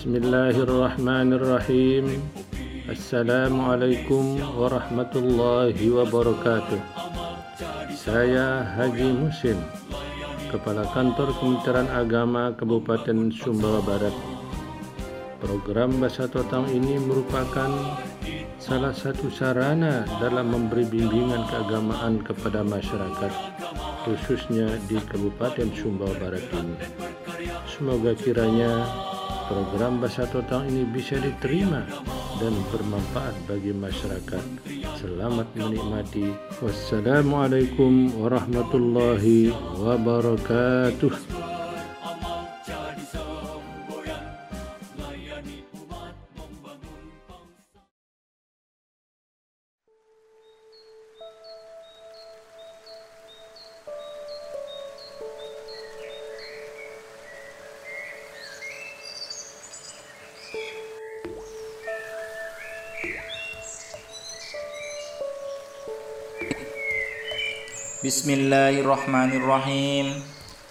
Bismillahirrahmanirrahim. Assalamualaikum warahmatullahi wabarakatuh. Saya Haji Musin, Kepala Kantor Kementerian Agama Kabupaten Sumbawa Barat. Program Bahasa Totang ini merupakan salah satu sarana dalam memberi bimbingan keagamaan kepada masyarakat, khususnya di Kabupaten Sumbawa Barat ini. Semoga kiranya program Bahasa Totang ini bisa diterima dan bermanfaat bagi masyarakat. Selamat menikmati. Wassalamualaikum warahmatullahi wabarakatuh. Bismillahirrahmanirrahim.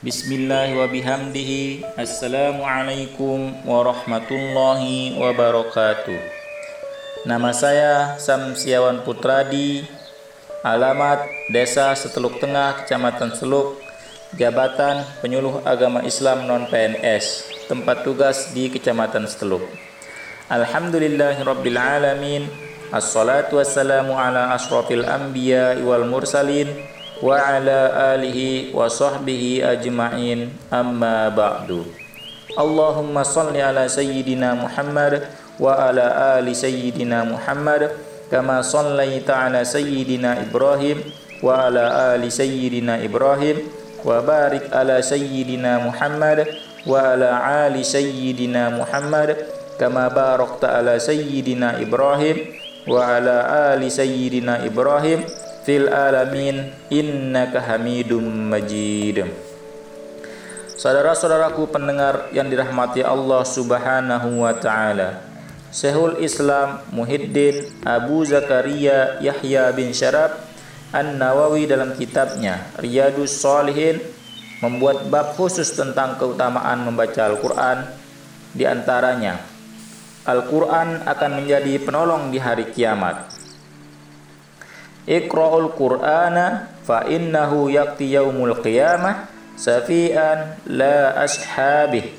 Bismillahirrahmanirrahim. Wa bihamdihi. Assalamualaikum warahmatullahi wabarakatuh. Nama saya Samsiawan Putradi. Alamat Desa Seteluk Tengah, Kecamatan Seteluk. Jabatan Penyuluh Agama Islam Non PNS. Tempat tugas di Kecamatan Seteluk. Alhamdulillahirabbil alamin. Assalatu wassalamu ala asyrafil anbiya wal mursalin wa ala alihi wa sahbihi ajma'in, amma ba'du. Allahumma salli ala sayyidina Muhammad wa ala ali sayyidina Muhammad kama sallaita ala sayyidina Ibrahim wa ala ali sayyidina Ibrahim wa barik ala sayyidina Muhammad wa ala ali sayyidina Muhammad kama barakta ala sayyidina Ibrahim wa ala ali sayyidina Ibrahim fil alamin, innaka hamidum majid. Saudara-saudaraku pendengar yang dirahmati Allah Subhanahu wa taala. Syahul Islam Muhiddin Abu Zakaria Yahya bin Sharab An-Nawawi dalam kitabnya Riyadhus Shalihin membuat bab khusus tentang keutamaan membaca Al-Qur'an, di antaranya Al-Qur'an akan menjadi penolong di hari kiamat. Iqra'ul Qur'ana fa innahu yaqti yaumul qiyamah safian la ashabih.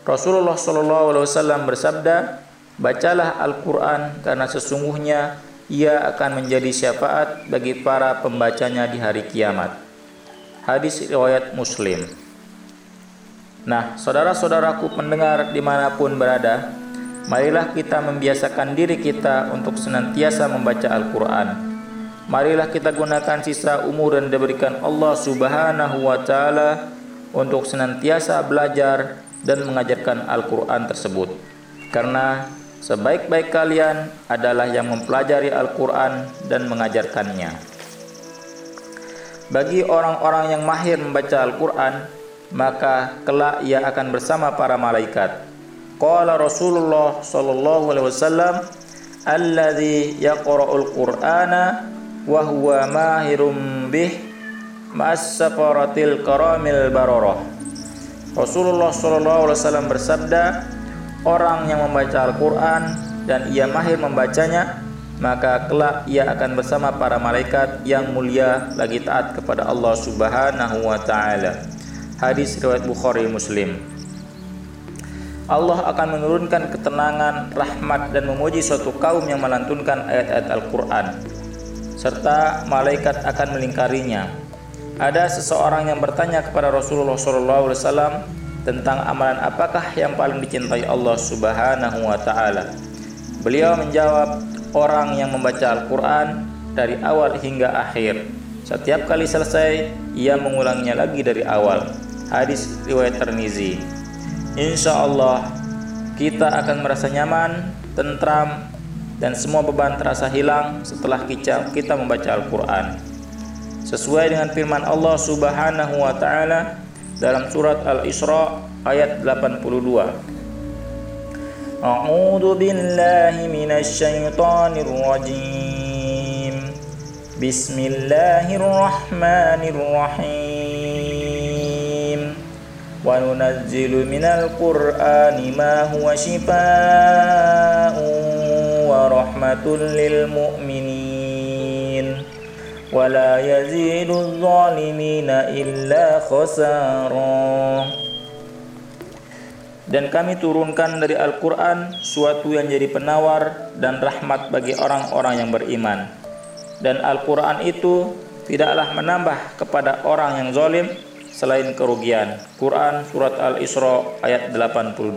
Rasulullah sallallahu alaihi wasallam bersabda, "Bacalah Al-Qur'an karena sesungguhnya ia akan menjadi syafaat bagi para pembacanya di hari kiamat." Hadis riwayat Muslim. Nah, saudara-saudaraku pendengar dimanapun berada, marilah kita membiasakan diri kita untuk senantiasa membaca Al-Qur'an. Marilah kita gunakan sisa umur yang diberikan Allah Subhanahu wa taala untuk senantiasa belajar dan mengajarkan Al-Qur'an tersebut. Karena sebaik-baik kalian adalah yang mempelajari Al-Qur'an dan mengajarkannya. Bagi orang-orang yang mahir membaca Al-Qur'an, maka kelak ia akan bersama para malaikat. Qala Rasulullah sallallahu alaihi wasallam, "Alladzi yaqra'ul Qur'ana wa huwa mahirum bih ma'as-safaratil karamil bararah." Rasulullah sallallahu alaihi wasallam bersabda, orang yang membaca Al-Qur'an dan ia mahir membacanya, maka kelak ia akan bersama para malaikat yang mulia lagi taat kepada Allah Subhanahu wa taala. Hadis riwayat Bukhari Muslim. Allah akan menurunkan ketenangan, rahmat, dan memuji suatu kaum yang melantunkan ayat-ayat Al-Qur'an, serta malaikat akan melingkarinya. Ada seseorang yang bertanya kepada Rasulullah SAW tentang amalan apakah yang paling dicintai Allah Subhanahu wa taala. Beliau menjawab, orang yang membaca Al-Qur'an dari awal hingga akhir. Setiap kali selesai, ia mengulangnya lagi dari awal. Hadis riwayat Tirmizi. Insyaallah kita akan merasa nyaman, tentram, dan semua beban terasa hilang setelah kita membaca Al-Qur'an. Sesuai dengan firman Allah Subhanahu wa taala dalam surat Al-Isra ayat 82. A'udzu billahi minasy syaithanir rajim. Bismillahirrahmanirrahim. wa nunazzilu minal qur'ani ma huwa shifaa'un wa rahmatul lil mu'minin wa la yaziduz zalimina illa khasara. Dan kami turunkan dari Al-Qur'an suatu yang jadi penawar dan rahmat bagi orang-orang yang beriman. Dan Al-Qur'an itu tidaklah menambah kepada orang yang zalim selain kerugian. Quran Surat Al-Isra ayat 82.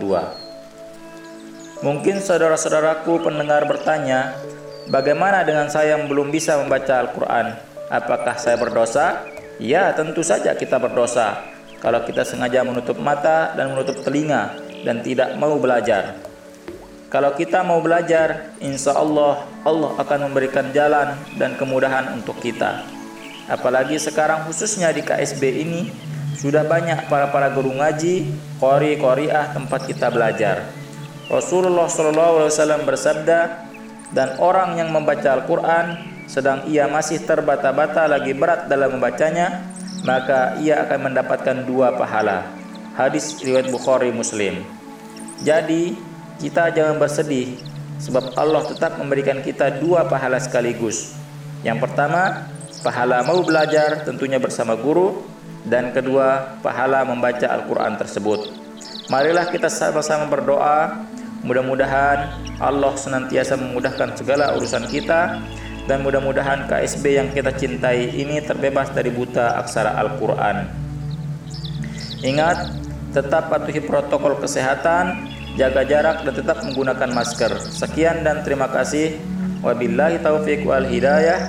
Mungkin saudara-saudaraku pendengar bertanya, bagaimana dengan saya yang belum bisa membaca Al-Quran? Apakah saya berdosa? Ya, tentu saja kita berdosa kalau kita sengaja menutup mata dan menutup telinga dan tidak mau belajar. Kalau kita mau belajar, insya Allah, Allah akan memberikan jalan dan kemudahan untuk kita. Apalagi sekarang khususnya di KSB ini sudah banyak para guru ngaji, qori-qoriah tempat kita belajar. Rasulullah SAW bersabda, dan orang yang membaca Al-Quran sedang ia masih terbata-bata lagi berat dalam membacanya, maka ia akan mendapatkan 2 pahala. Hadis riwayat Bukhari Muslim. Jadi kita jangan bersedih, sebab Allah tetap memberikan kita 2 pahala sekaligus. Yang pertama, pahala mau belajar tentunya bersama guru, dan kedua, pahala membaca Al-Quran tersebut. Marilah kita sama-sama berdoa, mudah-mudahan Allah senantiasa memudahkan segala urusan kita, dan mudah-mudahan KSB yang kita cintai ini terbebas dari buta aksara Al-Quran. Ingat, tetap patuhi protokol kesehatan, jaga jarak, dan tetap menggunakan masker. Sekian dan terima kasih. Wabillahi taufiq wal hidayah.